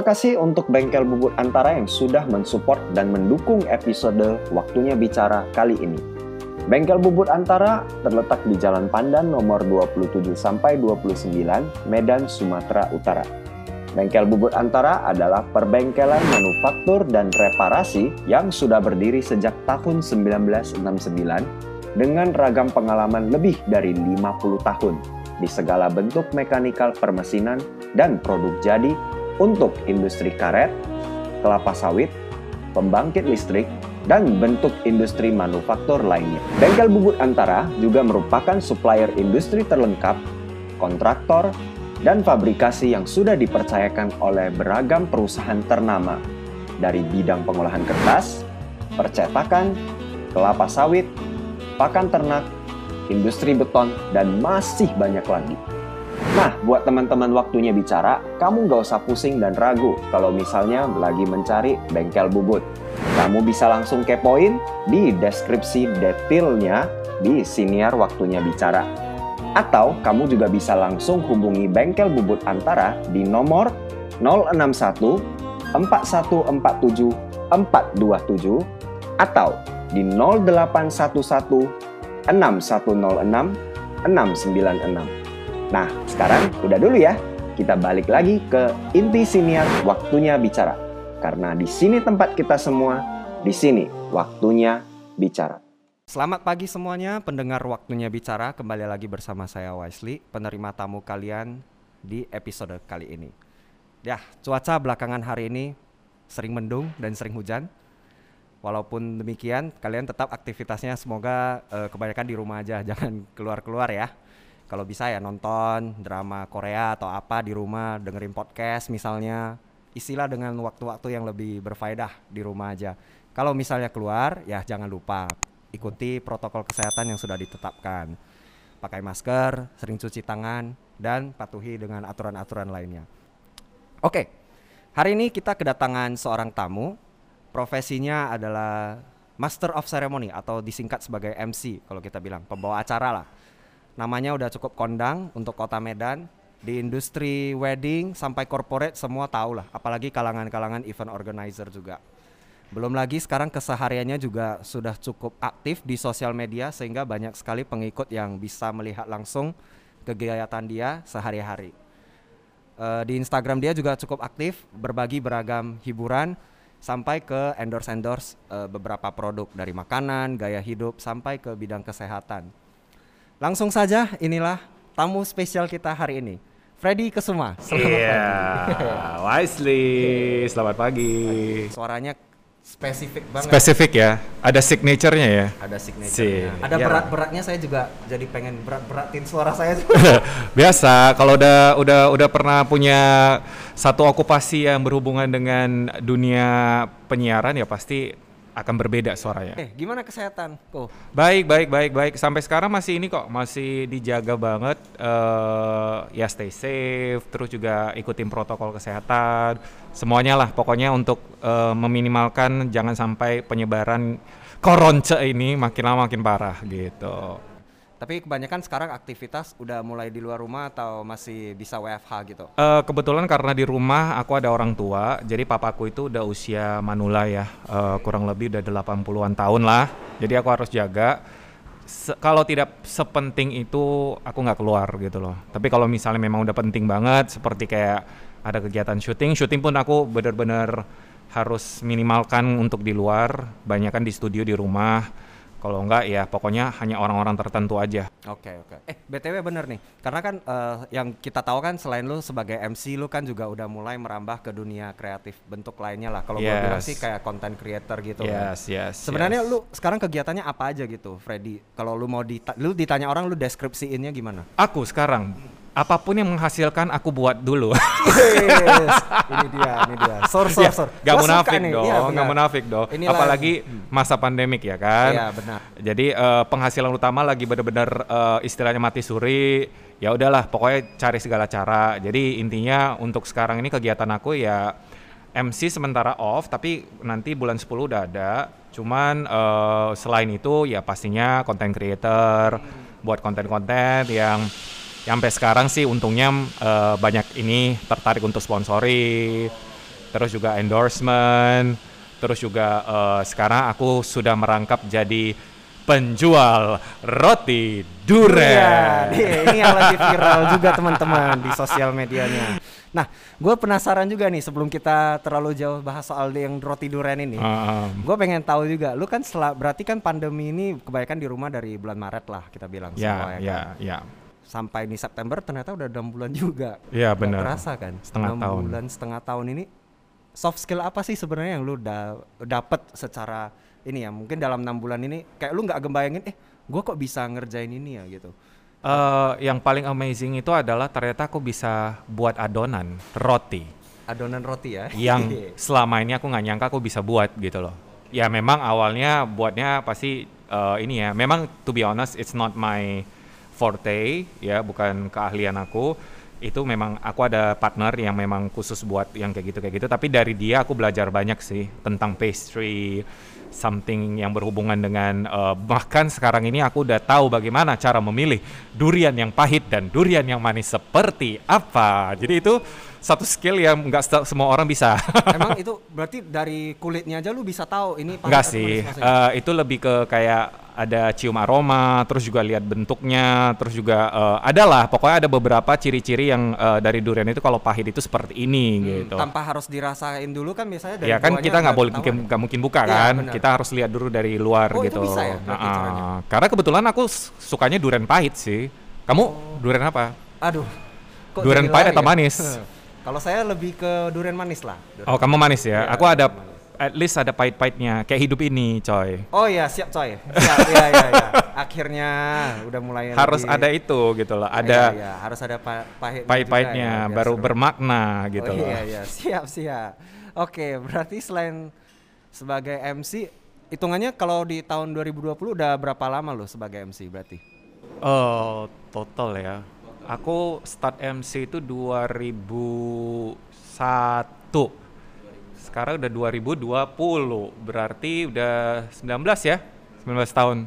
Terima kasih untuk Bengkel Bubut Antara yang sudah mensupport dan mendukung episode Waktunya Bicara kali ini. Bengkel Bubut Antara terletak di Jalan Pandan nomor 27-29, Medan, Sumatera Utara. Bengkel Bubut Antara adalah perbengkelan manufaktur dan reparasi yang sudah berdiri sejak tahun 1969 dengan ragam pengalaman lebih dari 50 tahun di segala bentuk mekanikal permesinan dan produk jadi untuk industri karet, kelapa sawit, pembangkit listrik, dan bentuk industri manufaktur lainnya. Bengkel Bubut Antara juga merupakan supplier industri terlengkap, kontraktor, dan fabrikasi yang sudah dipercayakan oleh beragam perusahaan ternama dari bidang pengolahan kertas, percetakan, kelapa sawit, pakan ternak, industri beton, dan masih banyak lagi. Nah, buat teman-teman Waktunya Bicara, kamu nggak usah pusing dan ragu kalau misalnya lagi mencari Bengkel Bubut. Kamu bisa langsung kepoin di deskripsi detailnya di siniar Waktunya Bicara. Atau kamu juga bisa langsung hubungi Bengkel Bubut Antara di nomor 061 4147 427 atau di 0811 6106 696. Nah, sekarang udah dulu ya, kita balik lagi ke inti siniar Waktunya Bicara. Karena di sini tempat kita semua, di sini Waktunya Bicara. Selamat pagi semuanya, pendengar Waktunya Bicara. Kembali lagi bersama saya Wesley, penerima tamu kalian di episode kali ini. Ya, cuaca belakangan hari ini sering mendung dan sering hujan. Walaupun demikian, kalian tetap aktivitasnya semoga kebanyakan di rumah aja, jangan keluar-keluar ya. Kalau bisa ya nonton drama Korea atau apa di rumah, dengerin podcast misalnya. Isilah dengan waktu-waktu yang lebih berfaedah di rumah aja. Kalau misalnya keluar, ya jangan lupa ikuti protokol kesehatan yang sudah ditetapkan. Pakai masker, sering cuci tangan, dan patuhi dengan aturan-aturan lainnya. Oke, hari ini kita kedatangan seorang tamu. Profesinya adalah Master of Ceremony atau disingkat sebagai MC kalau kita bilang, pembawa acara lah. Namanya udah cukup kondang untuk kota Medan. Di industri wedding sampai corporate semua tahu lah. Apalagi kalangan-kalangan event organizer juga. Belum lagi sekarang kesehariannya juga sudah cukup aktif di sosial media. Sehingga banyak sekali pengikut yang bisa melihat langsung kegiatan dia sehari-hari. Di Instagram dia juga cukup aktif. Berbagi beragam hiburan sampai ke endorse-endorse beberapa produk. Dari makanan, gaya hidup, sampai ke bidang kesehatan. Langsung saja, inilah tamu spesial kita hari ini, Freddy Kesuma. Selamat pagi. Wisely, selamat pagi. Suaranya spesifik banget. Spesifik ya, ada signaturenya ya. Ada signaturenya. Ada berat-beratnya, saya juga jadi pengen berat-beratin suara saya. Biasa, kalau udah pernah punya satu okupasi yang berhubungan dengan dunia penyiaran ya pasti akan berbeda suaranya. Gimana kesehatan? Oh. Baik. Sampai sekarang masih ini kok, masih dijaga banget. Ya stay safe, terus juga ikutin protokol kesehatan. Semuanya lah, pokoknya untuk meminimalkan jangan sampai penyebaran koronce ini makin lama makin parah gitu. Tapi kebanyakan sekarang aktivitas udah mulai di luar rumah atau masih bisa WFH gitu? Kebetulan karena di rumah aku ada orang tua, jadi papaku itu udah usia manula ya, kurang lebih udah 80-an tahun lah, jadi aku harus jaga. Kalau tidak sepenting itu aku nggak keluar gitu loh, tapi kalau misalnya memang udah penting banget seperti kayak ada kegiatan syuting pun aku bener-bener harus minimalkan untuk di luar, banyakan di studio di rumah. Kalau enggak ya pokoknya hanya orang-orang tertentu aja. Oke. BTW bener nih, karena kan yang kita tahu kan selain lu sebagai MC, lu kan juga udah mulai merambah ke dunia kreatif bentuk lainnya lah. Kalau gue bilang sih kayak content creator gitu. Yes. Sebenarnya lu sekarang kegiatannya apa aja gitu, Freddy? Kalau lu mau ditanya orang, lu deskripsiinnya gimana? Aku sekarang apapun yang menghasilkan aku buat dulu. Yes, ini dia. Sor. Gak munafik dong, Inilah, apalagi masa pandemik ya kan. Iya benar. Jadi penghasilan utama lagi benar-benar istilahnya mati suri. Ya udahlah, pokoknya cari segala cara. Jadi intinya untuk sekarang ini kegiatan aku ya MC sementara off, tapi nanti bulan 10 udah ada. Cuman selain itu ya pastinya content creator, buat konten-konten yang sampai sekarang sih untungnya banyak ini tertarik untuk sponsori. terus juga endorsement, terus juga sekarang aku sudah merangkap jadi penjual roti durian. Iya, ini yang lagi viral juga teman-teman di sosial medianya. Nah, gue penasaran juga nih sebelum kita terlalu jauh bahas soal yang roti durian ini. Gue pengen tahu juga, lu kan berarti kan pandemi ini kebanyakan di rumah dari bulan Maret lah kita bilang semua ya. Sampai di September ternyata udah 6 bulan juga. Iya benar. Terasa kan? Setengah tahun. 6 bulan setengah tahun ini soft skill apa sih sebenarnya yang lu dapet secara ini ya? Mungkin dalam 6 bulan ini kayak lu gak ngebayangin gue kok bisa ngerjain ini ya gitu. Yang paling amazing itu adalah ternyata aku bisa buat adonan roti. Adonan roti ya? Yang selama ini aku gak nyangka aku bisa buat gitu loh. Ya memang awalnya buatnya pasti ini ya. Memang to be honest it's not my forte ya, bukan keahlian aku. Itu memang aku ada partner yang memang khusus buat yang kayak gitu. Tapi dari dia aku belajar banyak sih tentang pastry, something yang berhubungan dengan bahkan sekarang ini aku udah tahu bagaimana cara memilih durian yang pahit dan durian yang manis seperti apa. Jadi itu satu skill yang nggak semua orang bisa. Emang itu berarti dari kulitnya aja lu bisa tahu ini pahit atau manis? Enggak sih, itu lebih ke kayak ada cium aroma, terus juga lihat bentuknya, terus juga adalah pokoknya ada beberapa ciri-ciri yang dari durian itu kalau pahit itu seperti ini gitu. Tanpa harus dirasain dulu kan biasanya dari ya kan kita nggak boleh mungkin buka ya, kan, bener. Kita harus lihat dulu dari luar gitu. Itu bisa ya, karena kebetulan aku sukanya durian pahit sih. Kamu durian apa? Aduh, kok durian pahit atau manis? Kalau saya lebih ke durian manis lah. Durian kamu manis ya? Aku ada manis. At least ada pahit-pahitnya, kayak hidup ini coy. Oh iya siap coy, siap. iya. Akhirnya udah mulai harus lagi. Ada itu gitu loh, ada iya. Harus ada pahit-pahitnya ya, baru seru. Bermakna gitu loh. Iya, siap. Oke, berarti selain sebagai MC, hitungannya kalau di tahun 2020 udah berapa lama lo sebagai MC berarti? Oh, total ya, aku start MC itu 2001. Sekarang udah 2020, berarti udah 19 tahun,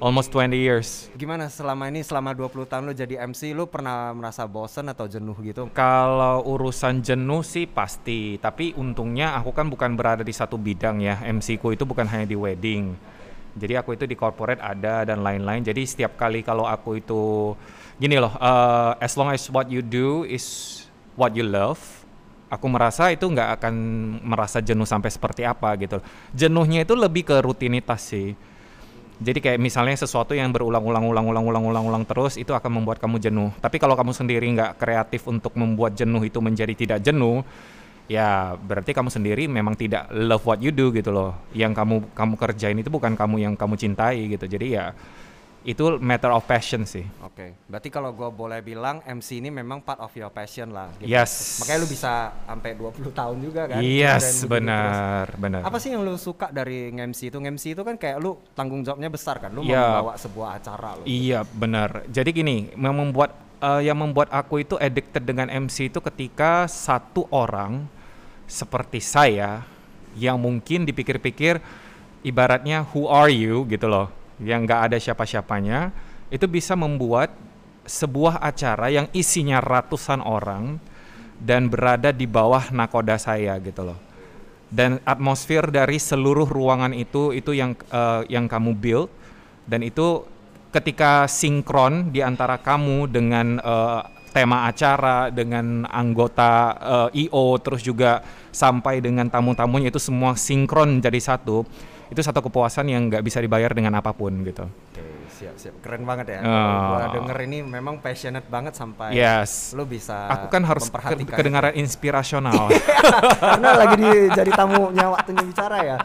almost 20 years. Gimana selama ini, selama 20 tahun lo jadi MC, lo pernah merasa bosen atau jenuh gitu? Kalau urusan jenuh sih pasti, tapi untungnya aku kan bukan berada di satu bidang ya, MC ku itu bukan hanya di wedding. Jadi aku itu di corporate ada dan lain-lain, jadi setiap kali kalau aku itu, gini loh, as long as what you do is what you love, aku merasa itu nggak akan merasa jenuh sampai seperti apa gitu. Jenuhnya itu lebih ke rutinitas sih. Jadi kayak misalnya sesuatu yang berulang-ulang terus itu akan membuat kamu jenuh. Tapi kalau kamu sendiri nggak kreatif untuk membuat jenuh itu menjadi tidak jenuh, ya berarti kamu sendiri memang tidak love what you do gitu loh. Yang kamu kerjain itu bukan kamu yang kamu cintai gitu. Jadi ya itu matter of passion sih. Oke. Berarti kalau gue boleh bilang MC ini memang part of your passion lah gitu. Yes. Makanya lu bisa sampai 20 tahun juga kan. Yes, benar. Apa sih yang lu suka dari MC itu? MC itu kan kayak lu tanggung jawabnya besar kan. Lu mau membawa sebuah acara lu. Iya, benar. Jadi gini, yang membuat aku itu addicted dengan MC itu ketika satu orang seperti saya yang mungkin dipikir-pikir ibaratnya who are you gitu loh. Yang nggak ada siapa-siapanya, itu bisa membuat sebuah acara yang isinya ratusan orang dan berada di bawah nakoda saya gitu loh. Dan atmosfer dari seluruh ruangan itu yang kamu build, dan itu ketika sinkron di antara kamu dengan tema acara, dengan anggota IO, terus juga sampai dengan tamu-tamunya itu semua sinkron jadi satu. Itu satu kepuasan yang nggak bisa dibayar dengan apapun gitu. Oke, siap. Keren banget ya. Gua denger ini memang passionate banget sampai lo bisa memperhatikan. Aku kan harus kedengaran inspirasional. Karena lagi jadi tamunya Waktunya Bicara ya.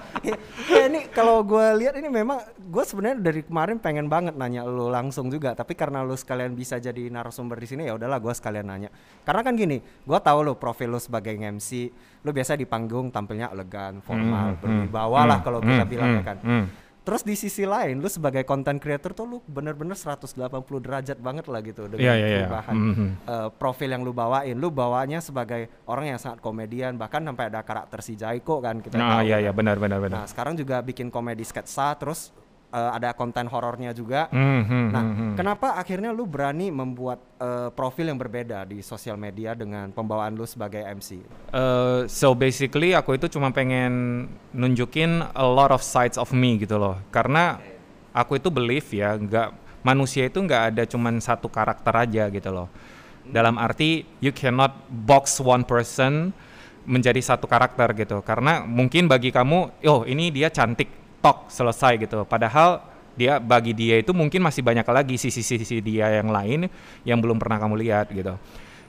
Ini kalau gue lihat ini memang gue sebenarnya dari kemarin pengen banget nanya lo langsung juga. Tapi karena lo sekalian bisa jadi narasumber di sini ya udahlah gue sekalian nanya. Karena kan gini, gue tahu lo profil lo sebagai MC, lo biasa di panggung tampilnya elegan, formal, berwibawa lah kalau kita bilangnya kan. Terus di sisi lain lu sebagai content creator tuh lu bener-bener 180 derajat banget lah gitu dengan perubahan profil yang lu bawain. Lu bawanya sebagai orang yang sangat komedian, bahkan sampai ada karakter si Jaiko kan kita tahu. Benar. Nah, sekarang juga bikin komedi sketsa, terus ada konten horornya juga. Nah, Kenapa akhirnya lu berani membuat profil yang berbeda di sosial media dengan pembawaan lu sebagai MC? So basically aku itu cuma pengen nunjukin a lot of sides of me gitu loh. Karena aku itu believe ya, manusia itu nggak ada cuma satu karakter aja gitu loh. Dalam arti you cannot box one person menjadi satu karakter gitu. Karena mungkin bagi kamu, oh ini dia cantik, tok selesai gitu. Padahal dia bagi dia itu mungkin masih banyak lagi sisi-sisi dia yang lain yang belum pernah kamu lihat gitu.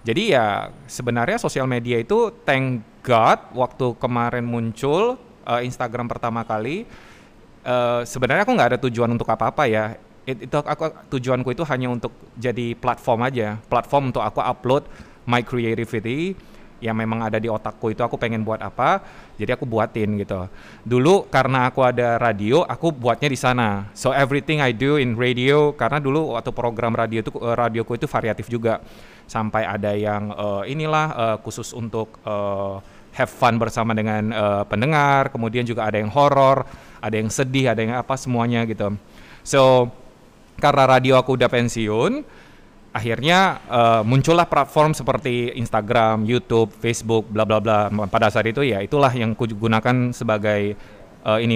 Jadi ya sebenarnya sosial media itu thank God waktu kemarin muncul Instagram pertama kali, sebenarnya aku nggak ada tujuan untuk apa-apa ya. Tujuanku itu hanya untuk jadi platform aja, platform untuk aku upload my creativity yang memang ada di otakku itu aku pengen buat apa, jadi aku buatin gitu. Dulu karena aku ada radio, aku buatnya di sana. So everything I do in radio, karena dulu waktu program radio itu radioku itu variatif juga, sampai ada yang khusus untuk have fun bersama dengan pendengar, kemudian juga ada yang horor, ada yang sedih, ada yang apa semuanya gitu. So karena radio aku udah pensiun, akhirnya muncullah platform seperti Instagram, YouTube, Facebook, bla bla bla. Pada saat itu ya itulah yang kugunakan sebagai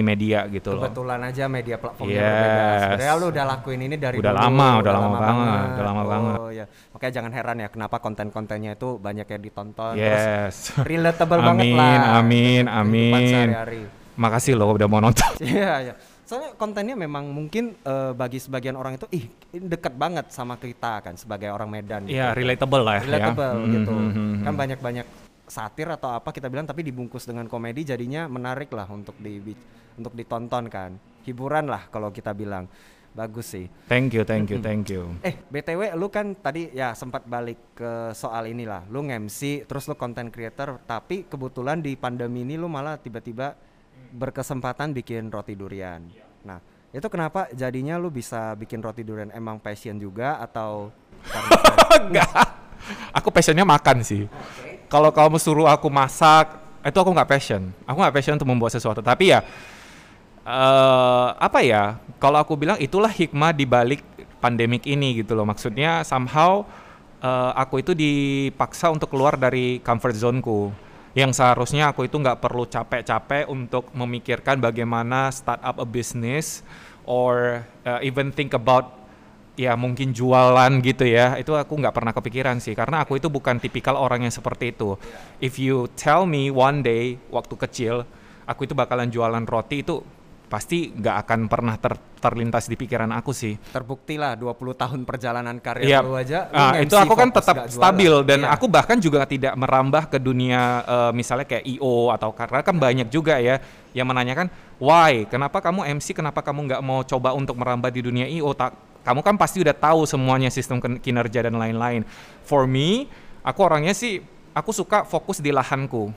media gitu loh. Kebetulan aja media platformnya berbeda. Sebenarnya lu udah lakuin ini dari udah dulu. Udah lama banget. Oh ya. Makanya jangan heran ya kenapa konten-kontennya itu banyak yang ditonton. Yes. Terus relatable banget lah. Amin. Makasih loh udah mau nonton. Iya. Soalnya kontennya memang mungkin bagi sebagian orang itu dekat banget sama kita kan sebagai orang Medan gitu. Iya, relatable lah ya. Relatable gitu. Kan banyak-banyak satir atau apa kita bilang tapi dibungkus dengan komedi jadinya menarik lah untuk ditonton kan. Hiburan lah kalau kita bilang. Bagus sih. Thank you. BTW lu kan tadi ya sempat balik ke soal inilah. Lu nge-MC terus lu content creator tapi kebetulan di pandemi ini lu malah tiba-tiba berkesempatan bikin roti durian. Nah, itu kenapa jadinya lu bisa bikin roti durian? Emang passion juga atau? Enggak. Aku passionnya makan sih. Okay. Kalau kamu suruh aku masak, itu aku nggak passion. Aku nggak passion untuk membuat sesuatu. Tapi ya, kalau aku bilang itulah hikmah di balik pandemik ini gitu loh. Maksudnya somehow aku itu dipaksa untuk keluar dari comfort zone-ku. Yang seharusnya aku itu nggak perlu capek-capek untuk memikirkan bagaimana start up a business or even think about ya mungkin jualan gitu ya. Itu aku nggak pernah kepikiran sih karena aku itu bukan tipikal orang yang seperti itu. If you tell me one day waktu kecil aku itu bakalan jualan roti itu pasti nggak akan pernah terlintas di pikiran aku sih. Terbuktilah 20 tahun perjalanan karir lu aja. Itu aku kan tetap stabil dan aku bahkan juga tidak merambah ke dunia misalnya kayak EO atau karena kan banyak juga ya yang menanyakan why, kenapa kamu MC, kenapa kamu nggak mau coba untuk merambah di dunia EO? Kamu kan pasti udah tahu semuanya sistem kinerja dan lain-lain. For me, aku orangnya sih aku suka fokus di lahanku.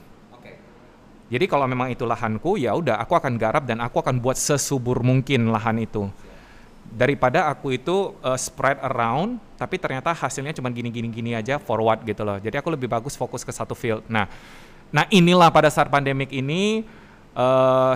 Jadi kalau memang itu lahanku, ya udah aku akan garap dan aku akan buat sesubur mungkin lahan itu. Daripada aku itu spread around, tapi ternyata hasilnya cuma gini-gini aja forward gitu loh. Jadi aku lebih bagus fokus ke satu field. Nah inilah pada saat pandemik ini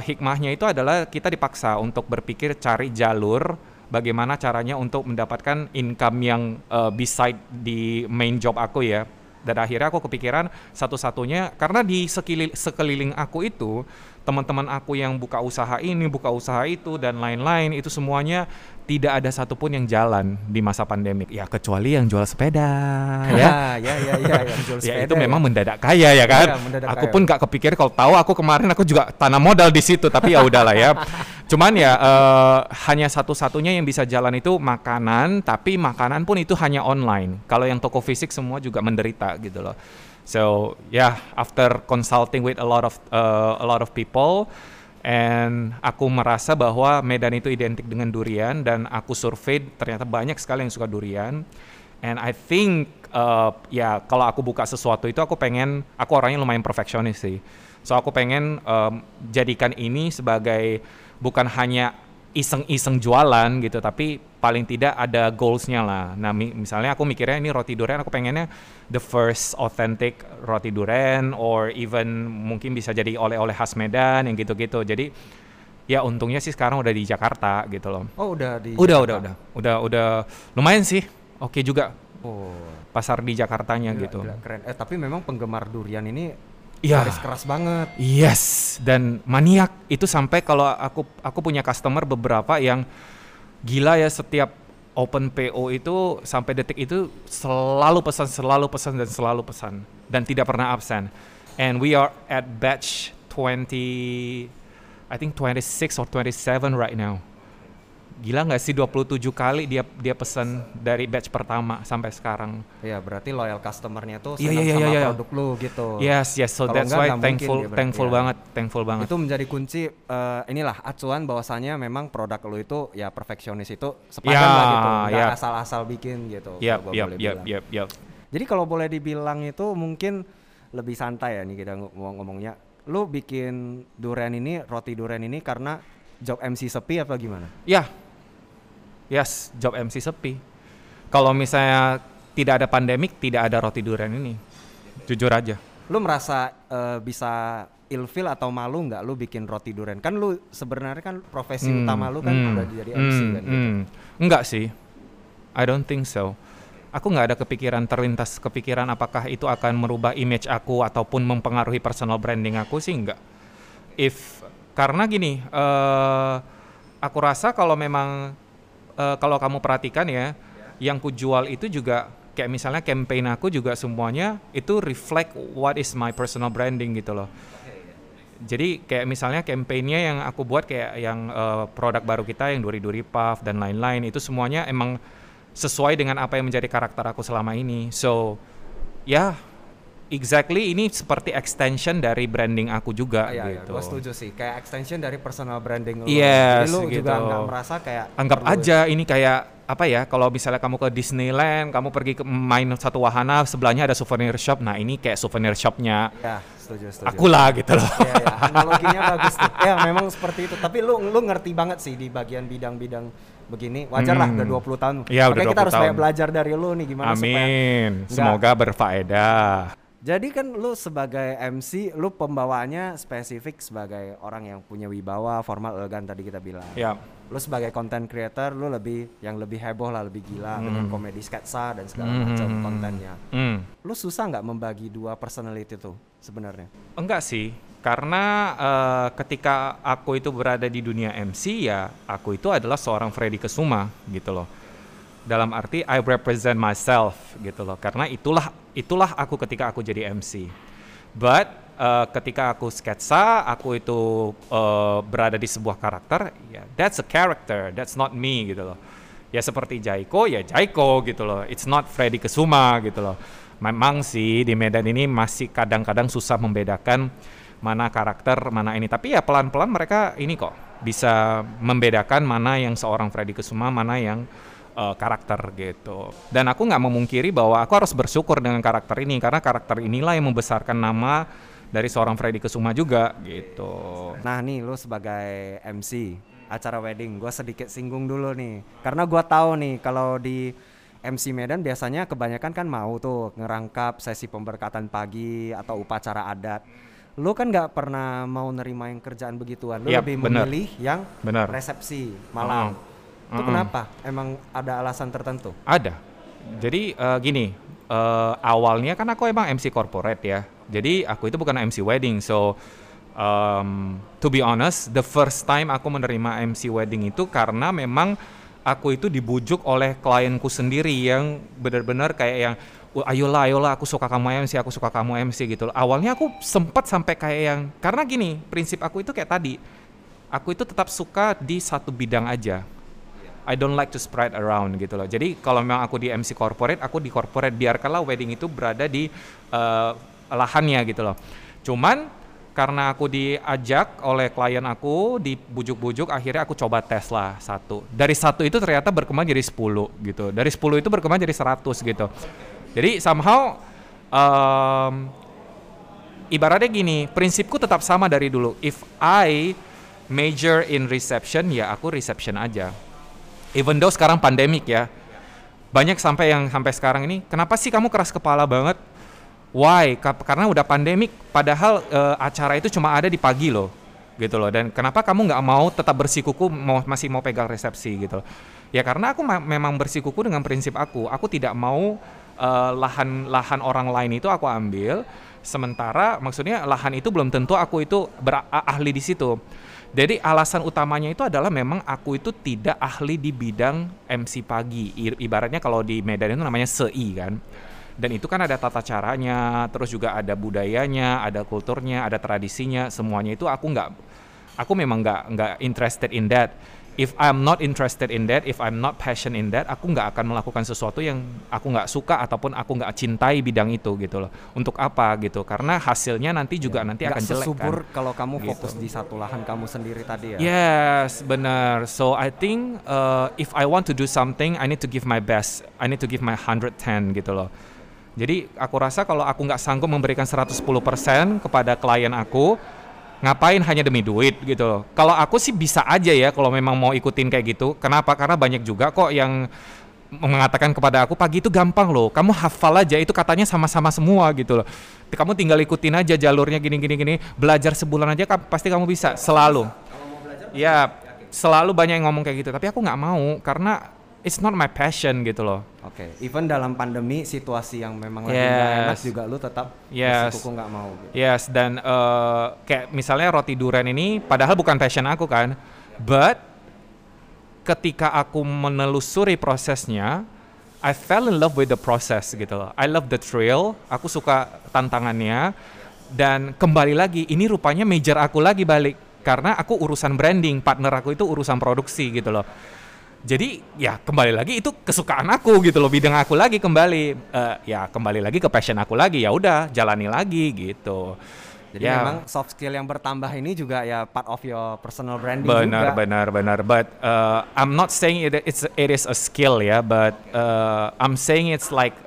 hikmahnya itu adalah kita dipaksa untuk berpikir cari jalur bagaimana caranya untuk mendapatkan income yang beside di main job aku ya. Dan akhirnya aku kepikiran satu-satunya, karena di sekeliling aku itu, teman-teman aku yang buka usaha ini, buka usaha itu, dan lain-lain, itu semuanya tidak ada satupun yang jalan di masa pandemik. Ya, kecuali yang jual sepeda. Yang jual sepeda. Itu memang mendadak kaya ya kan. Aku pun gak kepikir kalau tahu aku kemarin aku juga tanam modal di situ, tapi ya udahlah ya. Cuman ya hanya satu-satunya yang bisa jalan itu makanan, tapi makanan pun itu hanya online. Kalau yang toko fisik semua juga menderita gitu loh. So after consulting with a lot of people, and aku merasa bahwa Medan itu identik dengan durian dan aku survei ternyata banyak sekali yang suka durian. And I think kalau aku buka sesuatu itu aku orangnya lumayan perfeksionis sih. So aku pengen jadikan ini sebagai bukan hanya iseng-iseng jualan gitu, tapi paling tidak ada goals-nya lah. Nah, misalnya aku mikirnya ini roti durian, aku pengennya the first authentic roti durian, or even mungkin bisa jadi oleh-oleh khas Medan, yang gitu-gitu. Jadi Ya untungnya sih sekarang udah di Jakarta gitu loh. Oh udah di Udah lumayan sih, oke juga. Oh. Pasar di Jakartanya gila, gitu. Gila, keren. Tapi memang penggemar durian ini garis keras banget. Yes, dan maniak. Itu sampai kalau aku punya customer beberapa yang gila ya, setiap open PO itu sampai detik itu selalu pesan dan tidak pernah absen. And we are at batch 20 I think 26 or 27 right now. Gila nggak sih 27 kali dia pesan dari batch pertama sampai sekarang. Iya, berarti loyal customer-nya tuh senang sama produk lu gitu. Yes, so kalo that's why thankful banget. Itu menjadi kunci inilah acuan bahwasannya memang produk lu itu ya perfeksionis itu sepadan lah gitu. Enggak asal-asal bikin gitu. Yep. Jadi kalau boleh dibilang itu mungkin lebih santai ya nih kita ngomongnya. Lu bikin roti durian ini karena job MC sepi apa gimana? Yes, job MC sepi. Kalau misalnya tidak ada pandemik, tidak ada roti durian ini. Jujur aja. Lu merasa bisa ilfil atau malu nggak lu bikin roti durian? Kan lu sebenarnya kan profesi utama lu kan udah jadi MC kan gitu. Enggak sih. I don't think so. Aku nggak ada terlintas kepikiran apakah itu akan merubah image aku ataupun mempengaruhi personal branding aku sih nggak. Karena gini, aku rasa kalau memang kalau kamu perhatikan ya, yang ku jual itu juga kayak misalnya campaign aku juga semuanya itu reflect what is my personal branding gitu loh. Jadi kayak misalnya campaign-nya yang aku buat kayak yang produk baru kita yang Duri-Duri Puff dan lain-lain itu semuanya emang sesuai dengan apa yang menjadi karakter aku selama ini. So, exactly ini seperti extension dari branding aku juga gitu. Gue setuju sih, kayak extension dari personal branding lu. Yes, jadi lu gitu. Juga nggak merasa kayak anggap aja ini kayak apa ya, kalau misalnya kamu ke Disneyland, kamu pergi ke main satu wahana, sebelahnya ada souvenir shop. Nah, ini kayak souvenir shop-nya. Ya, setuju. Akulah gitu loh. Iya, analoginya bagus tuh. Ya, memang seperti itu. Tapi lu ngerti banget sih di bagian bidang-bidang begini, wajar lah udah 20 tahun. Ya, makanya kita harus banyak belajar dari lu nih gimana supaya semoga berfaedah. Jadi kan lu sebagai MC, lu pembawaannya spesifik sebagai orang yang punya wibawa, formal, elegan tadi kita bilang. Ya. Lu sebagai content creator, lu lebih heboh lah, lebih gila dengan komedi sketsa dan segala macam kontennya. Lu susah nggak membagi dua personality tuh sebenarnya? Enggak sih. Karena ketika aku itu berada di dunia MC ya, aku itu adalah seorang Freddy Kesuma gitu loh. Dalam arti I represent myself gitu loh. Karena itulah aku ketika aku jadi MC. But ketika aku sketsa, aku itu berada di sebuah karakter, ya that's a character, that's not me gitu loh. Ya seperti Jaiko, ya Jaiko gitu loh. It's not Freddy Kesuma gitu loh. Memang sih di Medan ini masih kadang-kadang susah membedakan mana karakter, mana ini. Tapi ya pelan-pelan mereka ini kok bisa membedakan mana yang seorang Freddy Kesuma, mana yang karakter gitu. Dan aku nggak memungkiri bahwa aku harus bersyukur dengan karakter ini, karena karakter inilah yang membesarkan nama dari seorang Freddy Kesuma juga gitu. Nah nih lu sebagai MC acara wedding, gue sedikit singgung dulu nih. Karena gue tahu nih kalau di MC Medan biasanya kebanyakan kan mau tuh ngerangkap sesi pemberkatan pagi atau upacara adat. Lu kan gak pernah mau nerima yang kerjaan begituan, lu lebih memilih yang resepsi malam. Itu kenapa? Emang ada alasan tertentu? Ada. Jadi gini, awalnya kan aku emang MC corporate ya. Jadi aku itu bukan MC wedding. So to be honest, the first time aku menerima MC wedding itu karena memang aku itu dibujuk oleh klienku sendiri yang benar-benar kayak yang ayolah aku suka kamu MC gitu loh. Awalnya aku sempat sampai kayak yang, karena gini prinsip aku itu kayak tadi, aku itu tetap suka di satu bidang aja, I don't like to spread around gitu loh. Jadi kalau memang aku di MC corporate, aku di corporate, biarkanlah wedding itu berada di lahannya gitu loh. Cuman karena aku diajak oleh klien aku, dibujuk-bujuk, akhirnya aku coba tes lah satu. Dari satu itu ternyata berkembang jadi 10 gitu, dari 10 itu berkembang jadi 100 gitu. Jadi somehow ibaratnya gini, prinsipku tetap sama dari dulu. If I major in reception, ya aku reception aja. Even though sekarang pandemic ya, banyak sampai sekarang ini, kenapa sih kamu keras kepala banget? Why? Karena udah pandemic. Padahal acara itu cuma ada di pagi loh. gitu loh. Dan kenapa kamu nggak mau tetap bersikuku, masih mau pegang resepsi gitu loh. Ya karena aku memang bersikuku dengan prinsip aku tidak mau lahan orang lain itu aku ambil, sementara maksudnya lahan itu belum tentu aku itu ahli di situ. Jadi alasan utamanya itu adalah memang aku itu tidak ahli di bidang MC pagi, ibaratnya kalau di Medan itu namanya SEI kan. Dan itu kan ada tata caranya, terus juga ada budayanya, ada kulturnya, ada tradisinya, semuanya itu aku memang nggak interested in that. If I'm not interested in that, if I'm not passionate in that, aku nggak akan melakukan sesuatu yang aku nggak suka ataupun aku nggak cintai bidang itu gitu loh. Untuk apa gitu? Karena hasilnya nanti juga nanti akan jelek kan. Nggak sesubur kalau kamu fokus gitu di satu lahan kamu sendiri tadi ya. Yes, benar. So I think if I want to do something, I need to give my best. I need to give my 110 gitu loh. Jadi aku rasa kalau aku nggak sanggup memberikan 110% kepada klien aku, ngapain hanya demi duit gitu loh. Kalau aku sih bisa aja ya kalau memang mau ikutin kayak gitu. Kenapa? Karena banyak juga kok yang mengatakan kepada aku, pagi itu gampang loh, kamu hafal aja, itu katanya sama-sama semua gitu loh, kamu tinggal ikutin aja jalurnya gini, belajar sebulan aja pasti kamu bisa. Selalu ya, selalu banyak yang ngomong kayak gitu, tapi aku nggak mau karena it's not my passion gitu loh. Oke, even dalam pandemi situasi yang memang lagi nggak enak juga lu tetap bersikuku nggak mau. Gitu. Yes, dan kayak misalnya roti durian ini padahal bukan passion aku kan, but ketika aku menelusuri prosesnya, I fell in love with the process gitu loh. I love the thrill, aku suka tantangannya, dan kembali lagi ini rupanya major aku lagi balik karena aku urusan branding, partner aku itu urusan produksi gitu loh. Jadi ya kembali lagi itu kesukaan aku gitu loh, bidang aku lagi kembali, ya kembali lagi ke passion aku lagi, ya udah jalani lagi gitu. Jadi memang soft skill yang bertambah ini juga ya part of your personal branding juga. Benar. But I'm not saying it is a skill ya, but I'm saying it's like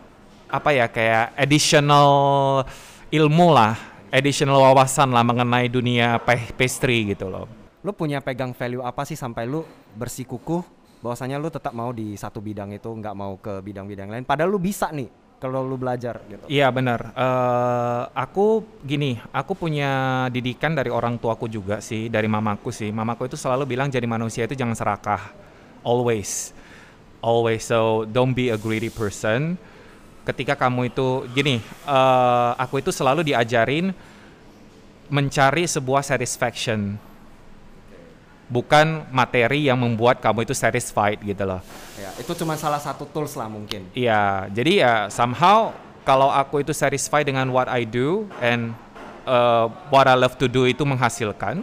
apa ya, kayak additional ilmu lah, additional wawasan lah mengenai dunia pastry gitu loh. Lu punya pegang value apa sih sampai lu bersikukuh? Bahwasanya lu tetap mau di satu bidang itu, nggak mau ke bidang-bidang lain. Padahal lu bisa nih kalau lu belajar gitu. Iya benar. Aku punya didikan dari orang tuaku juga sih, dari mamaku sih. Mamaku itu selalu bilang jadi manusia itu jangan serakah. Always. So don't be a greedy person. Ketika kamu itu gini, aku itu selalu diajarin mencari sebuah satisfaction. Bukan materi yang membuat kamu itu satisfied gitu loh. Ya, itu cuma salah satu tools lah mungkin. Iya, jadi ya somehow kalau aku itu satisfied dengan what I do and what I love to do itu menghasilkan,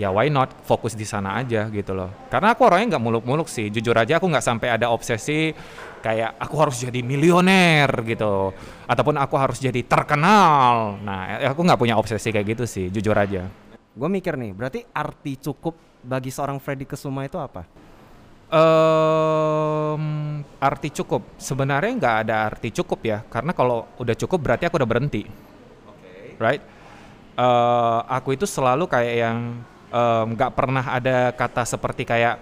ya why not fokus di sana aja gitu loh. Karena aku orangnya nggak muluk-muluk sih, jujur aja aku nggak sampai ada obsesi kayak aku harus jadi milioner gitu, ataupun aku harus jadi terkenal. Nah, aku nggak punya obsesi kayak gitu sih, jujur aja. Gue mikir nih, berarti arti cukup bagi seorang Freddy Kesuma itu apa? Arti cukup, sebenarnya nggak ada arti cukup ya, karena kalau udah cukup berarti aku udah berhenti, right? Aku itu selalu kayak yang nggak pernah ada kata seperti kayak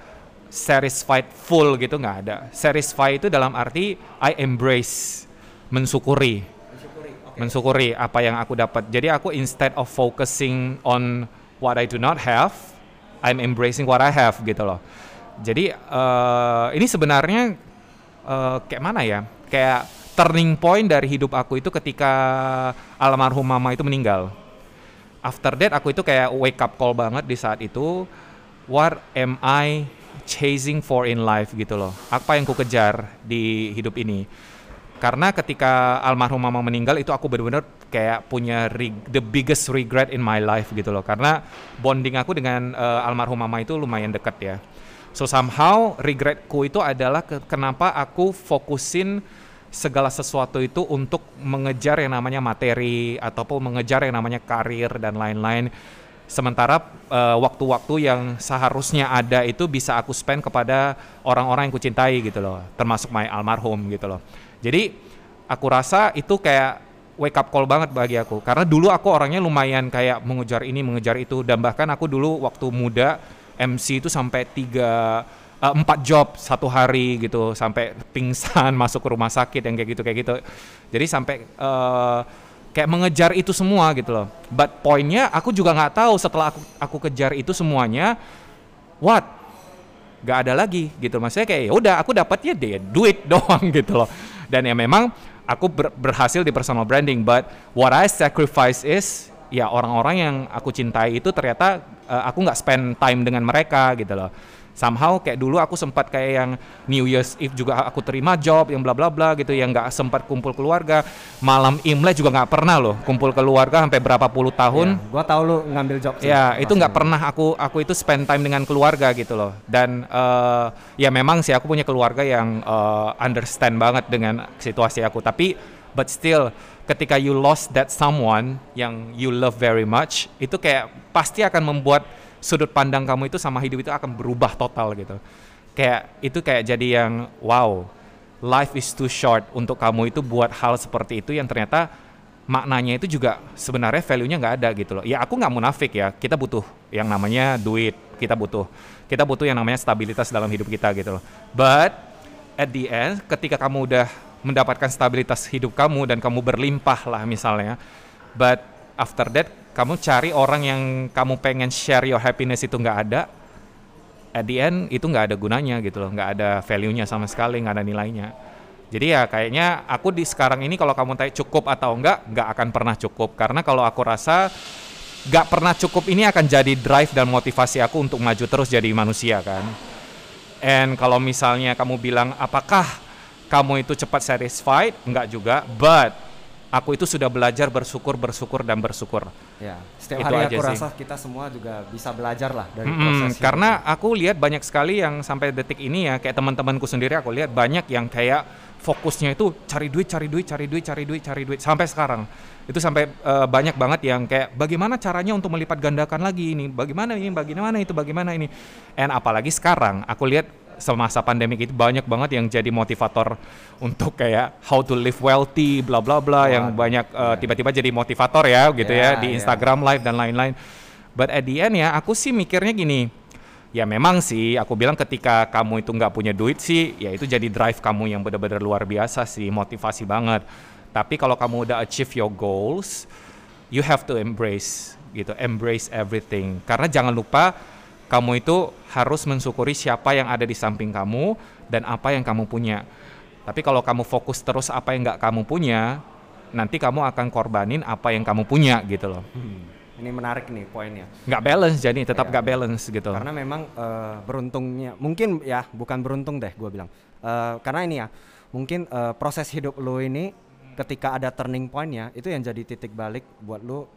satisfied full gitu, nggak ada. Satisfied itu dalam arti I embrace, mensyukuri apa yang aku dapat. Jadi aku instead of focusing on what I do not have, I'm embracing what I have gitu loh. Jadi ini sebenarnya kayak mana ya? Kayak turning point dari hidup aku itu ketika almarhum mama itu meninggal. After that aku itu kayak wake up call banget di saat itu. What am I chasing for in life gitu loh. Apa yang ku kejar di hidup ini? Karena ketika almarhum mama meninggal itu aku benar-benar kayak punya the biggest regret in my life gitu loh. Karena bonding aku dengan almarhum mama itu lumayan dekat ya. So somehow regretku itu adalah kenapa aku fokusin segala sesuatu itu untuk mengejar yang namanya materi ataupun mengejar yang namanya karir dan lain-lain. Sementara waktu-waktu yang seharusnya ada itu bisa aku spend kepada orang-orang yang kucintai gitu loh. Termasuk my almarhum gitu loh. Jadi aku rasa itu kayak wake up call banget bagi aku. Karena dulu aku orangnya lumayan kayak mengejar ini, mengejar itu. Dan bahkan aku dulu waktu muda MC itu sampai 4 job satu hari gitu. Sampai pingsan, masuk ke rumah sakit yang kayak gitu. Jadi sampai kayak mengejar itu semua gitu loh. But poinnya aku juga nggak tahu setelah aku kejar itu semuanya, what? Gak ada lagi gitu, maksudnya kayak udah aku dapatnya dia duit doang gitu loh. Dan ya memang aku berhasil di personal branding, but what I sacrifice is ya orang-orang yang aku cintai itu ternyata aku nggak spend time dengan mereka gitu loh. Somehow kayak dulu aku sempat kayak yang New Year's Eve juga aku terima job yang bla bla bla gitu, yang nggak sempat kumpul keluarga. Malam Imlek juga nggak pernah loh kumpul keluarga sampai berapa puluh tahun. Ya, gua tahu lu ngambil job sih. Ya itu nggak pernah aku itu spend time dengan keluarga gitu loh. Dan ya memang sih aku punya keluarga yang understand banget dengan situasi aku. Tapi but still ketika you lost that someone yang you love very much, itu kayak pasti akan membuat sudut pandang kamu itu sama hidup itu akan berubah total gitu. Kayak itu kayak jadi yang wow, life is too short untuk kamu itu buat hal seperti itu yang ternyata maknanya itu juga sebenarnya value-nya nggak ada gitu loh. Ya aku nggak munafik ya, kita butuh yang namanya duit, kita butuh yang namanya stabilitas dalam hidup kita gitu loh. But at the end ketika kamu udah mendapatkan stabilitas hidup kamu dan kamu berlimpah lah misalnya, but after that kamu cari orang yang kamu pengen share your happiness itu nggak ada, at the end itu nggak ada gunanya gitu loh, nggak ada value-nya sama sekali, nggak ada nilainya. Jadi ya kayaknya aku di sekarang ini kalau kamu tanya cukup atau nggak akan pernah cukup, karena kalau aku rasa nggak pernah cukup ini akan jadi drive dan motivasi aku untuk maju terus jadi manusia kan. And kalau misalnya kamu bilang apakah kamu itu cepat satisfied, nggak juga, but aku itu sudah belajar bersyukur. Ya, setiap hari aku rasa kita semua juga bisa belajar lah dari proses. Karena aku lihat banyak sekali yang sampai detik ini ya, kayak teman-temanku sendiri aku lihat banyak yang kayak fokusnya itu cari duit sampai sekarang. Itu sampai banyak banget yang kayak bagaimana caranya untuk melipat gandakan lagi ini, bagaimana ini. And apalagi sekarang aku lihat semasa pandemi itu banyak banget yang jadi motivator untuk kayak how to live wealthy bla bla bla, yang banyak tiba-tiba jadi motivator ya gitu ya di Instagram live dan lain-lain. But at the end ya aku sih mikirnya gini, ya memang sih aku bilang ketika kamu itu nggak punya duit sih ya itu jadi drive kamu yang benar-benar luar biasa sih, motivasi banget. Tapi kalau kamu udah achieve your goals, you have to embrace gitu, embrace everything, karena jangan lupa kamu itu harus mensyukuri siapa yang ada di samping kamu dan apa yang kamu punya. Tapi kalau kamu fokus terus apa yang nggak kamu punya, nanti kamu akan korbanin apa yang kamu punya gitu loh. Ini menarik nih poinnya. Nggak balance, jadi tetap nggak balance gitu. Karena memang beruntungnya, mungkin ya bukan beruntung deh gue bilang. Karena ini ya, mungkin proses hidup lo ini ketika ada turning point-nya, itu yang jadi titik balik buat lo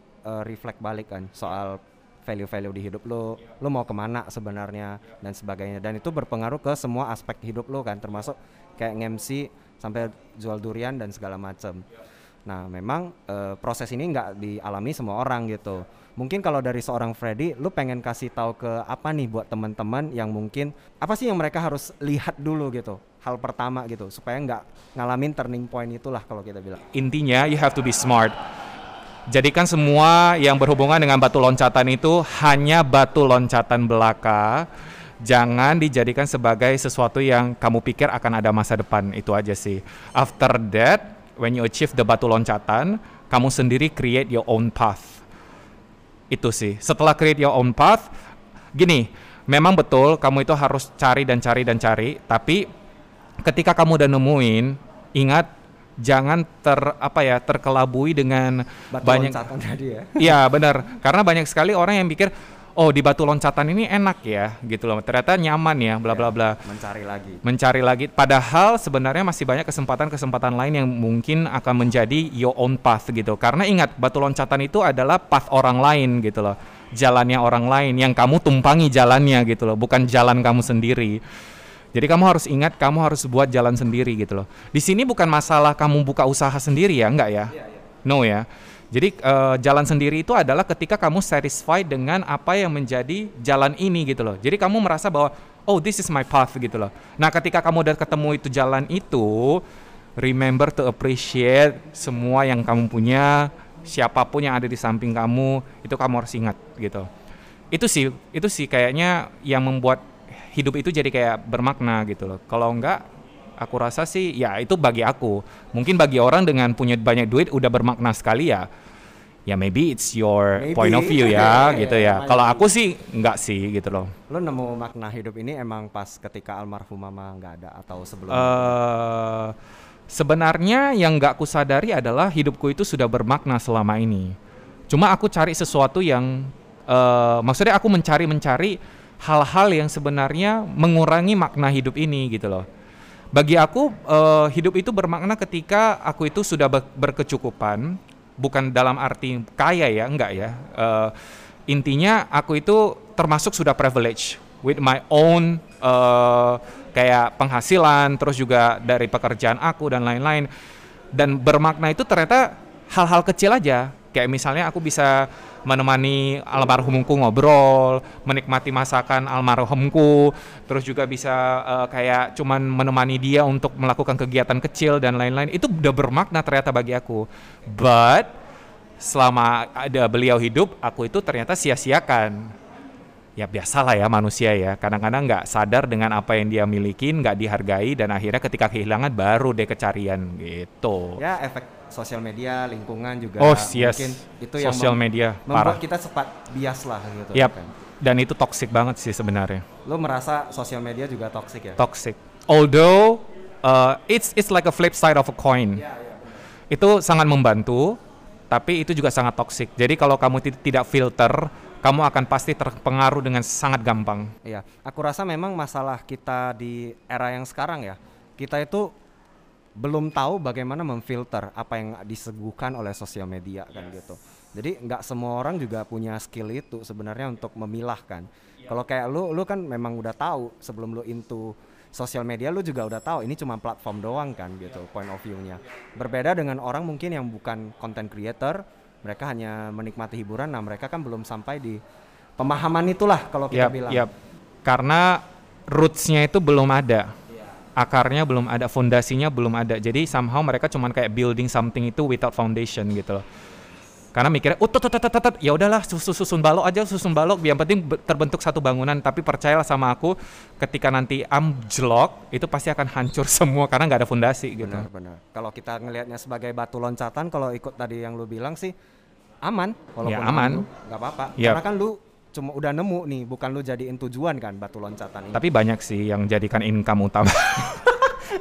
reflect balik kan soal value-value di hidup lo, lo mau kemana sebenarnya dan sebagainya. Dan itu berpengaruh ke semua aspek hidup lo kan, termasuk kayak nge-MC sampai jual durian dan segala macam. Nah memang proses ini nggak dialami semua orang gitu. Mungkin kalau dari seorang Freddy, lo pengen kasih tahu ke apa nih buat teman-teman yang mungkin apa sih yang mereka harus lihat dulu gitu, hal pertama gitu supaya nggak ngalamin turning point itulah kalau kita bilang. Intinya you have to be smart. Jadikan semua yang berhubungan dengan batu loncatan itu hanya batu loncatan belaka. Jangan dijadikan sebagai sesuatu yang kamu pikir akan ada masa depan, itu aja sih. After that, when you achieve the batu loncatan, kamu sendiri create your own path. Itu sih, setelah create your own path, gini, memang betul kamu itu harus cari, tapi ketika kamu udah nemuin, ingat, jangan terkelabui dengan batu banyak loncatan tadi ya. Iya benar, karena banyak sekali orang yang pikir oh di batu loncatan ini enak ya gitu loh, ternyata nyaman ya bla bla bla. Mencari lagi. Padahal sebenarnya masih banyak kesempatan lain yang mungkin akan menjadi your own path gitu. Karena ingat batu loncatan itu adalah path orang lain gitu loh, jalannya orang lain yang kamu tumpangi jalannya gitu loh, bukan jalan kamu sendiri. Jadi kamu harus ingat, kamu harus buat jalan sendiri gitu loh. Di sini bukan masalah kamu buka usaha sendiri ya, enggak ya? No ya. Jadi jalan sendiri itu adalah ketika kamu satisfied dengan apa yang menjadi jalan ini gitu loh. Jadi kamu merasa bahwa, oh this is my path gitu loh. Nah ketika kamu udah ketemu itu jalan itu, remember to appreciate semua yang kamu punya, siapapun yang ada di samping kamu, itu kamu harus ingat gitu. Itu sih kayaknya yang membuat hidup itu jadi kayak bermakna gitu loh. Kalau enggak, Aku rasa sih ya itu bagi aku. Mungkin bagi orang dengan punya banyak duit udah bermakna sekali ya. Ya maybe it's your point of view ya, gitu ya. Kalau aku sih enggak sih gitu loh. Lo nemu makna hidup ini emang pas ketika almarhum mama enggak ada atau sebelum? Sebenarnya yang enggak aku sadari adalah hidupku itu sudah bermakna selama ini. Cuma aku cari sesuatu yang maksudnya aku mencari hal-hal yang sebenarnya mengurangi makna hidup ini gitu loh. Bagi aku hidup itu bermakna ketika aku itu sudah berkecukupan. Bukan dalam arti kaya ya, enggak ya. Intinya aku itu termasuk sudah privilege with my own kayak penghasilan, terus juga dari pekerjaan aku dan lain-lain. Dan bermakna itu ternyata hal-hal kecil aja. Kayak misalnya aku bisa menemani almarhumku ngobrol, menikmati masakan almarhumku, terus juga bisa kayak cuman menemani dia untuk melakukan kegiatan kecil dan lain-lain. Itu udah bermakna ternyata bagi aku. But selama ada beliau hidup, aku itu ternyata sia-siakan. Ya biasalah ya manusia ya, kadang-kadang nggak sadar dengan apa yang dia milikin, nggak dihargai, dan akhirnya ketika kehilangan baru deh kecarian gitu. Ya efek sosial media, lingkungan juga mungkin itu yang membuat kita sempat bias lah gitu. Yep. Kan? Dan itu toxic banget sih sebenarnya. Lo merasa sosial media juga toxic ya? Toxic. Although it's like a flip side of a coin. Yeah. Itu sangat membantu, tapi itu juga sangat toxic. Jadi kalau kamu tidak filter, kamu akan pasti terpengaruh dengan sangat gampang. Iya, aku rasa memang masalah kita di era yang sekarang ya, kita itu belum tahu bagaimana memfilter apa yang disuguhkan oleh sosial media kan gitu. Jadi nggak semua orang juga punya skill itu sebenarnya untuk memilahkan. Kalau kayak lu kan memang udah tahu sebelum lu into sosial media, lu juga udah tahu ini cuma platform doang kan gitu, point of view-nya. Berbeda dengan orang mungkin yang bukan content creator, mereka hanya menikmati hiburan. Nah mereka kan belum sampai di pemahaman itulah kalau kita bilang. Karena roots-nya itu belum ada. Akarnya belum ada, fondasinya belum ada. Jadi somehow mereka cuman kayak building something itu without foundation gitu loh. Karena mikirnya, ya udahlah susun balok aja, susun balok. Yang penting terbentuk satu bangunan. Tapi percayalah sama aku, ketika nanti amjlok, itu pasti akan hancur semua karena nggak ada fondasi gitu. Benar. Kalau kita ngelihatnya sebagai batu loncatan, kalau ikut tadi yang lu bilang sih aman. Walaupun ya aman, nggak apa-apa. Yep. Karena kan lu cuma udah nemu nih, bukan lu jadiin tujuan kan batu loncatan ini. Tapi banyak sih yang jadikan income utama.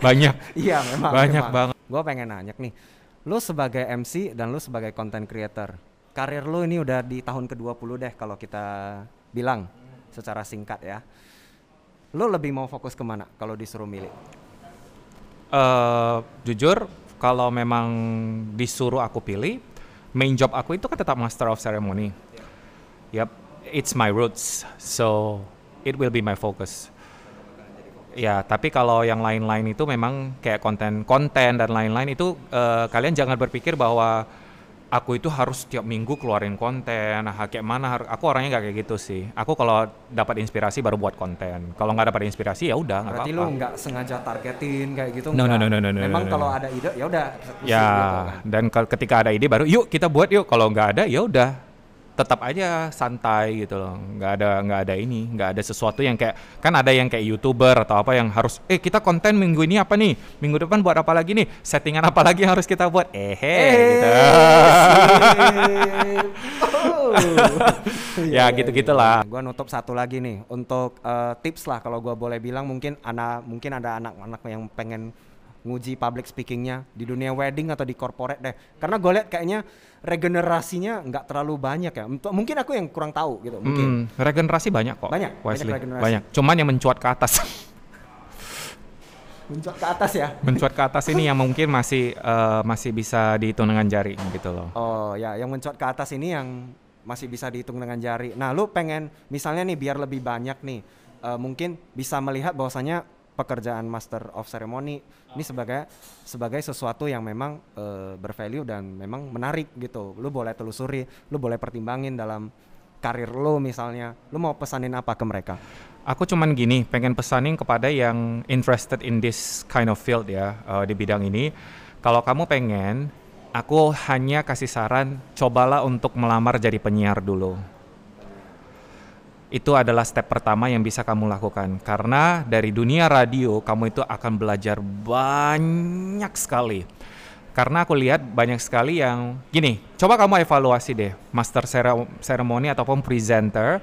Banyak. Iya memang. Banyak banget. Gue pengen nanya nih, lu sebagai MC dan lu sebagai content creator, karir lu ini udah di tahun ke-20 deh kalau kita bilang secara singkat ya. Lu lebih mau fokus kemana kalau disuruh milih? Jujur, kalau memang disuruh aku pilih, main job aku itu kan tetap Master of Ceremony. Yap. It's my roots, so it will be my focus. Ya, tapi kalau yang lain-lain itu memang kayak konten dan lain-lain itu kalian jangan berpikir bahwa aku itu harus tiap minggu keluarin konten. Nah, kayak mana? Aku orangnya nggak kayak gitu sih. Aku kalau dapat inspirasi baru buat konten. Kalau nggak dapat inspirasi ya udah nggak apa-apa. Berarti lu nggak sengaja targetin kayak gitu? No. Memang kalau ada ide ya udah. Ya, dan ketika ada ide baru yuk kita buat yuk. Kalau nggak ada ya udah. Tetap aja santai gitu loh, nggak ada sesuatu yang kayak, kan ada yang kayak YouTuber atau apa yang harus kita konten minggu ini apa nih, minggu depan buat apa lagi nih, settingan apa lagi yang harus kita buat gitu. Ya gitu-gitulah. Gua nutup satu lagi nih untuk tips lah kalau gua boleh bilang, mungkin ada anak-anak yang pengen nguji public speakingnya di dunia wedding atau di corporate deh, karena gue lihat kayaknya regenerasinya nggak terlalu banyak ya. Mungkin aku yang kurang tahu gitu. Mungkin regenerasi banyak kok. Banyak. Cuman yang mencuat ke atas. Mencuat ke atas ya? Mencuat ke atas ini yang mungkin masih bisa dihitung dengan jari gitu loh. Oh ya, yang mencuat ke atas ini yang masih bisa dihitung dengan jari. Nah lu pengen misalnya nih biar lebih banyak nih, mungkin bisa melihat bahwasannya pekerjaan Master of Ceremony ini sebagai sesuatu yang memang bervalue dan memang menarik gitu. Lu boleh telusuri, lu boleh pertimbangin dalam karir lu misalnya. Lu mau pesanin apa ke mereka? Aku cuman gini, pengen pesanin kepada yang interested in this kind of field ya, di bidang ini. Kalau kamu pengen, aku hanya kasih saran, cobalah untuk melamar jadi penyiar dulu. itu adalah step pertama yang bisa kamu lakukan. Karena dari dunia radio, kamu itu akan belajar banyak sekali. Karena aku lihat banyak sekali yang gini, coba kamu evaluasi deh, master ceremony ataupun presenter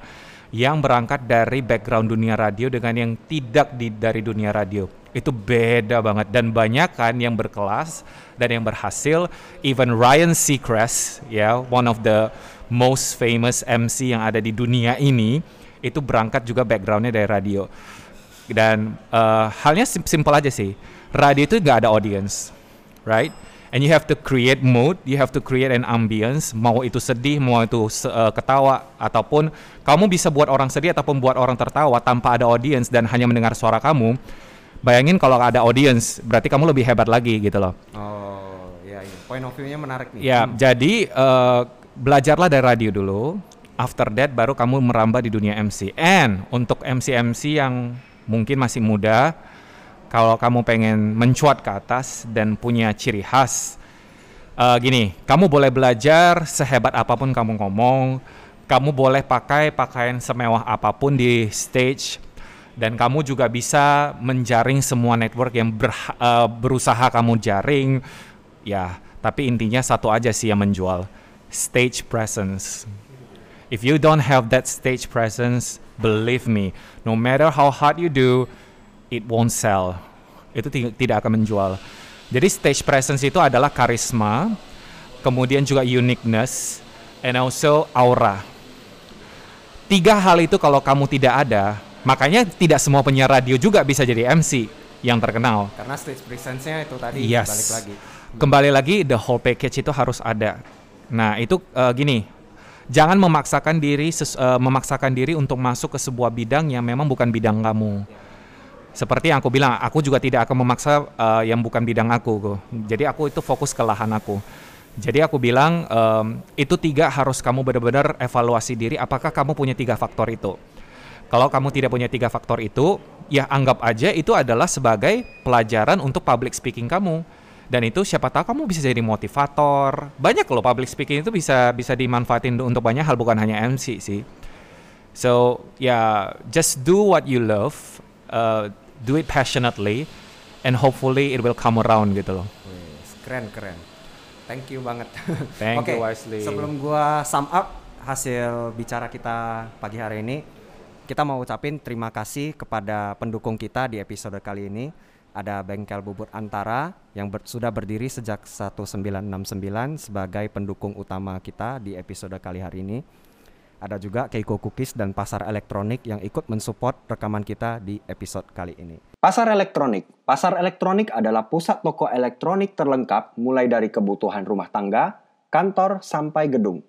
yang berangkat dari background dunia radio dengan yang tidak dari dunia radio. Itu beda banget, dan banyak kan yang berkelas dan yang berhasil. Even Ryan Seacrest, ya, one of the most famous MC yang ada di dunia ini, itu berangkat juga backgroundnya dari radio. Dan halnya simple aja sih, radio itu nggak ada audience, right? And you have to create mood, you have to create an ambience. Mau itu sedih, mau itu ketawa, ataupun kamu bisa buat orang sedih ataupun buat orang tertawa tanpa ada audience dan hanya mendengar suara kamu. Bayangin kalau ada audience, berarti kamu lebih hebat lagi gitu loh. Oh ya, yeah. Point of view-nya menarik nih. Ya, jadi belajarlah dari radio dulu, after that baru kamu merambah di dunia MC. And untuk MC-MC yang mungkin masih muda, kalau kamu pengen mencuat ke atas dan punya ciri khas, gini, kamu boleh belajar sehebat apapun kamu ngomong, kamu boleh pakai pakaian semewah apapun di stage, dan kamu juga bisa menjaring semua network yang berusaha kamu jaring, ya. Tapi intinya satu aja sih yang menjual. Stage presence. If you don't have that stage presence, believe me, no matter how hard you do, it won't sell. Itu tidak akan menjual. Jadi stage presence itu adalah karisma, kemudian juga uniqueness, and also aura. 3 hal itu kalau kamu tidak ada, makanya tidak semua penyiar radio juga bisa jadi MC yang terkenal. Karena stage presence-nya itu tadi, yes. Kembali lagi, the whole package itu harus ada. Nah itu gini, jangan memaksakan diri untuk masuk ke sebuah bidang yang memang bukan bidang kamu. Seperti yang aku bilang, aku juga tidak akan memaksa yang bukan bidang aku. Jadi aku itu fokus ke lahan aku. Jadi aku bilang itu 3 harus kamu benar-benar evaluasi diri. Apakah kamu punya 3 faktor itu? Kalau kamu tidak punya 3 faktor itu, ya anggap aja itu adalah sebagai pelajaran untuk public speaking kamu. Dan itu siapa tahu kamu bisa jadi motivator. Banyak loh, public speaking itu bisa dimanfaatin untuk banyak hal, bukan hanya MC sih. So yeah, just do what you love, do it passionately, and hopefully it will come around gitu loh. Keren. Thank you banget. Thank you Wisely. Sebelum gua sum up hasil bicara kita pagi hari ini, kita mau ucapin terima kasih kepada pendukung kita di episode kali ini. Ada Bengkel Bubut Antara yang sudah berdiri sejak 1969 sebagai pendukung utama kita di episode kali hari ini. Ada juga Keiko Cookies dan Pasar Elektronik yang ikut mensupport rekaman kita di episode kali ini. Pasar Elektronik. Pasar Elektronik adalah pusat toko elektronik terlengkap mulai dari kebutuhan rumah tangga, kantor, sampai gedung.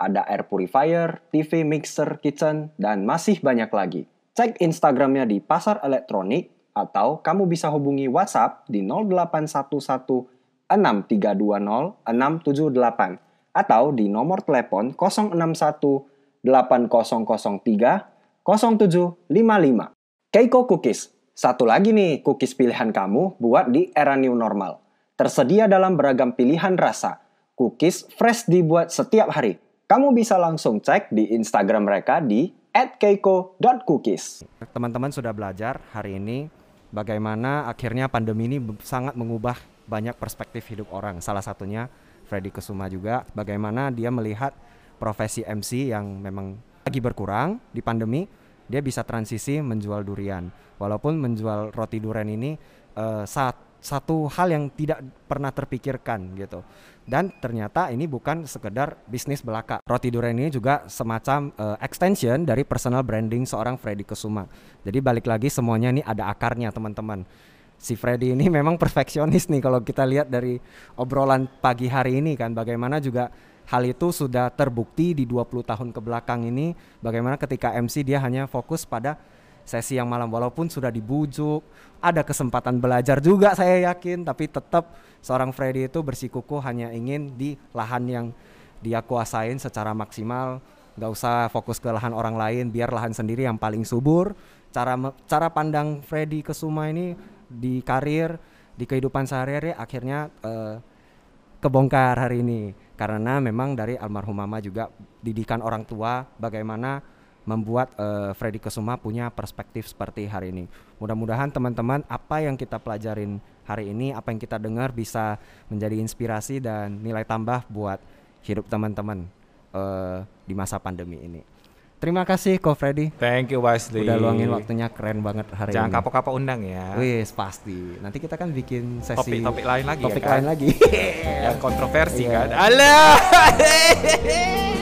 Ada air purifier, TV, mixer, kitchen, dan masih banyak lagi. Cek Instagramnya di Pasar Elektronik, atau kamu bisa hubungi WhatsApp di 0811-6320-678 atau di nomor telepon 061-8003-0755. Keiko Cookies, satu lagi nih cookies pilihan kamu buat di era new normal. Tersedia dalam beragam pilihan rasa. Cookies fresh dibuat setiap hari. Kamu bisa langsung cek di Instagram mereka di @keiko.cookies. Teman-teman sudah belajar hari ini bagaimana akhirnya pandemi ini sangat mengubah banyak perspektif hidup orang. Salah satunya Freddy Kesuma juga, bagaimana dia melihat profesi MC yang memang lagi berkurang di pandemi, dia bisa transisi menjual durian. Walaupun menjual roti durian ini satu hal yang tidak pernah terpikirkan gitu. Dan ternyata ini bukan sekedar bisnis belaka. Roti durian ini juga semacam extension dari personal branding seorang Freddy Kesuma. Jadi balik lagi, semuanya ini ada akarnya teman-teman. Si Freddy ini memang perfeksionis nih kalau kita lihat dari obrolan pagi hari ini kan. Bagaimana juga hal itu sudah terbukti di 20 tahun kebelakang ini. Bagaimana ketika MC dia hanya fokus pada sesi yang malam, walaupun sudah dibujuk. Ada kesempatan belajar juga saya yakin, tapi tetap seorang Freddy itu bersikuku hanya ingin di lahan yang dia kuasain secara maksimal. Gak usah fokus ke lahan orang lain, biar lahan sendiri yang paling subur. Cara pandang Freddy Kesuma ini di karir, di kehidupan sehari-hari akhirnya kebongkar hari ini. Karena memang dari almarhum mama juga didikan orang tua, bagaimana membuat Freddy Kesuma punya perspektif seperti hari ini. Mudah-mudahan teman-teman apa yang kita pelajarin hari ini, apa yang kita dengar bisa menjadi inspirasi dan nilai tambah buat hidup teman-teman di masa pandemi ini. Terima kasih Ko Freddy. Thank you Wesley. Udah luangin waktunya, keren banget hari ini. Jangan kapok-kapok undang ya. Wih, pasti. Nanti kita kan bikin sesi topik-topik lain lagi. Yang kontroversi kan. Alah.